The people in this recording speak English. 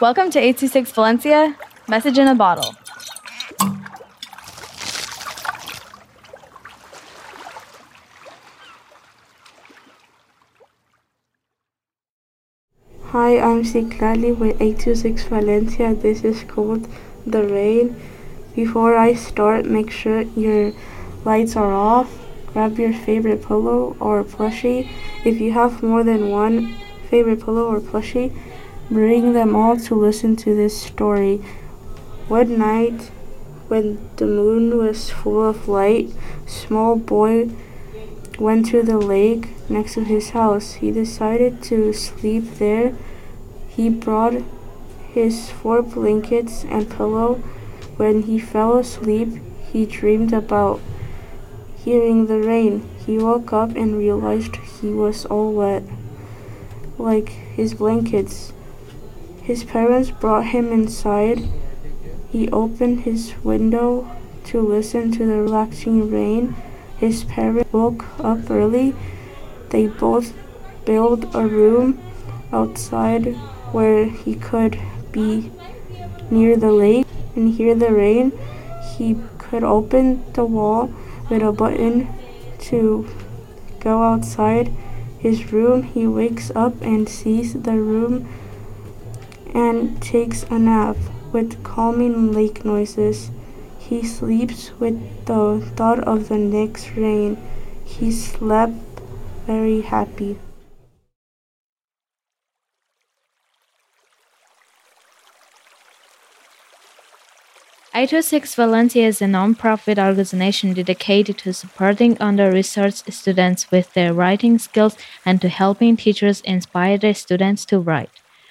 Welcome to 826 Valencia, message in a bottle. Hi, I'm Siklali with 826 Valencia. This is called The Rain. Before I start, make sure your lights are off. Grab your favorite pillow or plushie. If you have more than one favorite pillow or plushie, bring them all to listen to this story. One night, when the moon was full of light, a small boy went to the lake next to his house. He decided to sleep there. He brought his 4 blankets and pillow. When he fell asleep, he dreamed about hearing the rain. He woke up and realized he was all wet, like his blankets. His parents brought him inside. He opened his window to listen to the relaxing rain. His parents woke up early. They both built a room outside where he could be near the lake and hear the rain. He could open the wall with a button to go outside his room. He wakes up and sees the room and takes a nap with calming lake noises. He sleeps with the thought of the next rain. He slept very happy. "826 Valencia" is a non-profit organization dedicated to supporting under-resourced students with their writing skills and to helping teachers inspire their students to write.